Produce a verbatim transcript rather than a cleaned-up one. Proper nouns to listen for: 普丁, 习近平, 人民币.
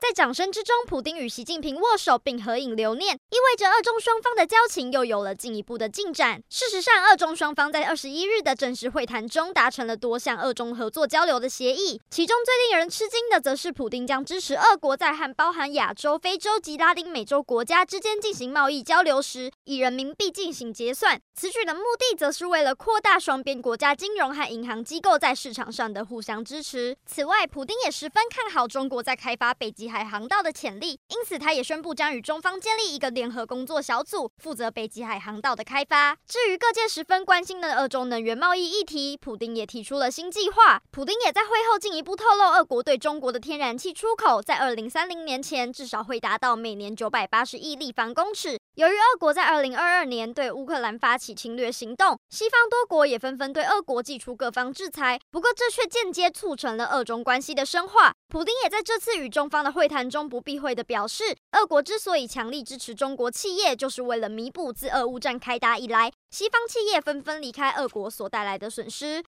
在掌声之中，普丁与习近平握手并合影留念，意味着俄中双方的交情又有了进一步的进展。事实上，俄中双方在二十一日的正式会谈中达成了多项俄中合作交流的协议，其中最令人吃惊的则是普丁将支持俄国在和包含亚洲、非洲及拉丁美洲国家之间进行贸易交流时，以人民币进行结算。此举的目的则是为了扩大双边国家金融和银行机构在市场上的互相支持。此外，普丁也十分看好中国在开发北极海航道的潜力，因此他也宣布将与中方建立一个联合工作小组，负责北极海航道的开发。至于各界十分关心的俄中能源贸易议题，普丁也提出了新计划。普丁也在会后进一步透露，俄国对中国的天然气出口在二零三零年前至少会达到每年九百八十亿立方公尺。由于俄国在二零二二年对乌克兰发起侵略行动，西方多国也纷纷对俄国祭出各方制裁，不过这却间接促成了俄中关系的深化。普丁也在这次与中方的会谈中不避讳地表示，俄国之所以强力支持中国企业，就是为了弥补自俄乌战开打以来西方企业纷纷离开俄国所带来的损失。